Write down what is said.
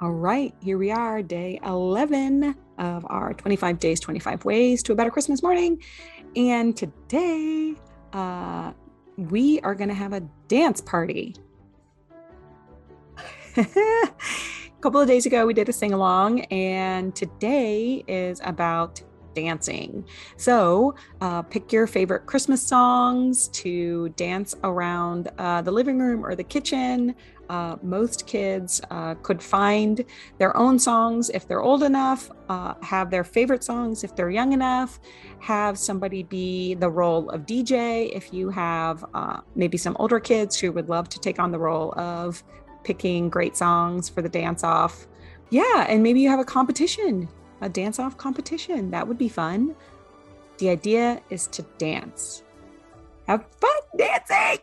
All right, here we are, day 11 of our 25 Days, 25 Ways to a Better Christmas Morning. And today we are going to have a dance party. A couple of days ago, we did a sing-along, and today is about dancing. So pick your favorite Christmas songs to dance around the living room or the kitchen. Most kids could find their own songs if they're old enough, have their favorite songs if they're young enough, have somebody be the role of DJ if you have maybe some older kids who would love to take on the role of picking great songs for the dance off. Yeah, and maybe you have a competition, a dance off competition. That would be fun. The idea is to dance. Have fun dancing!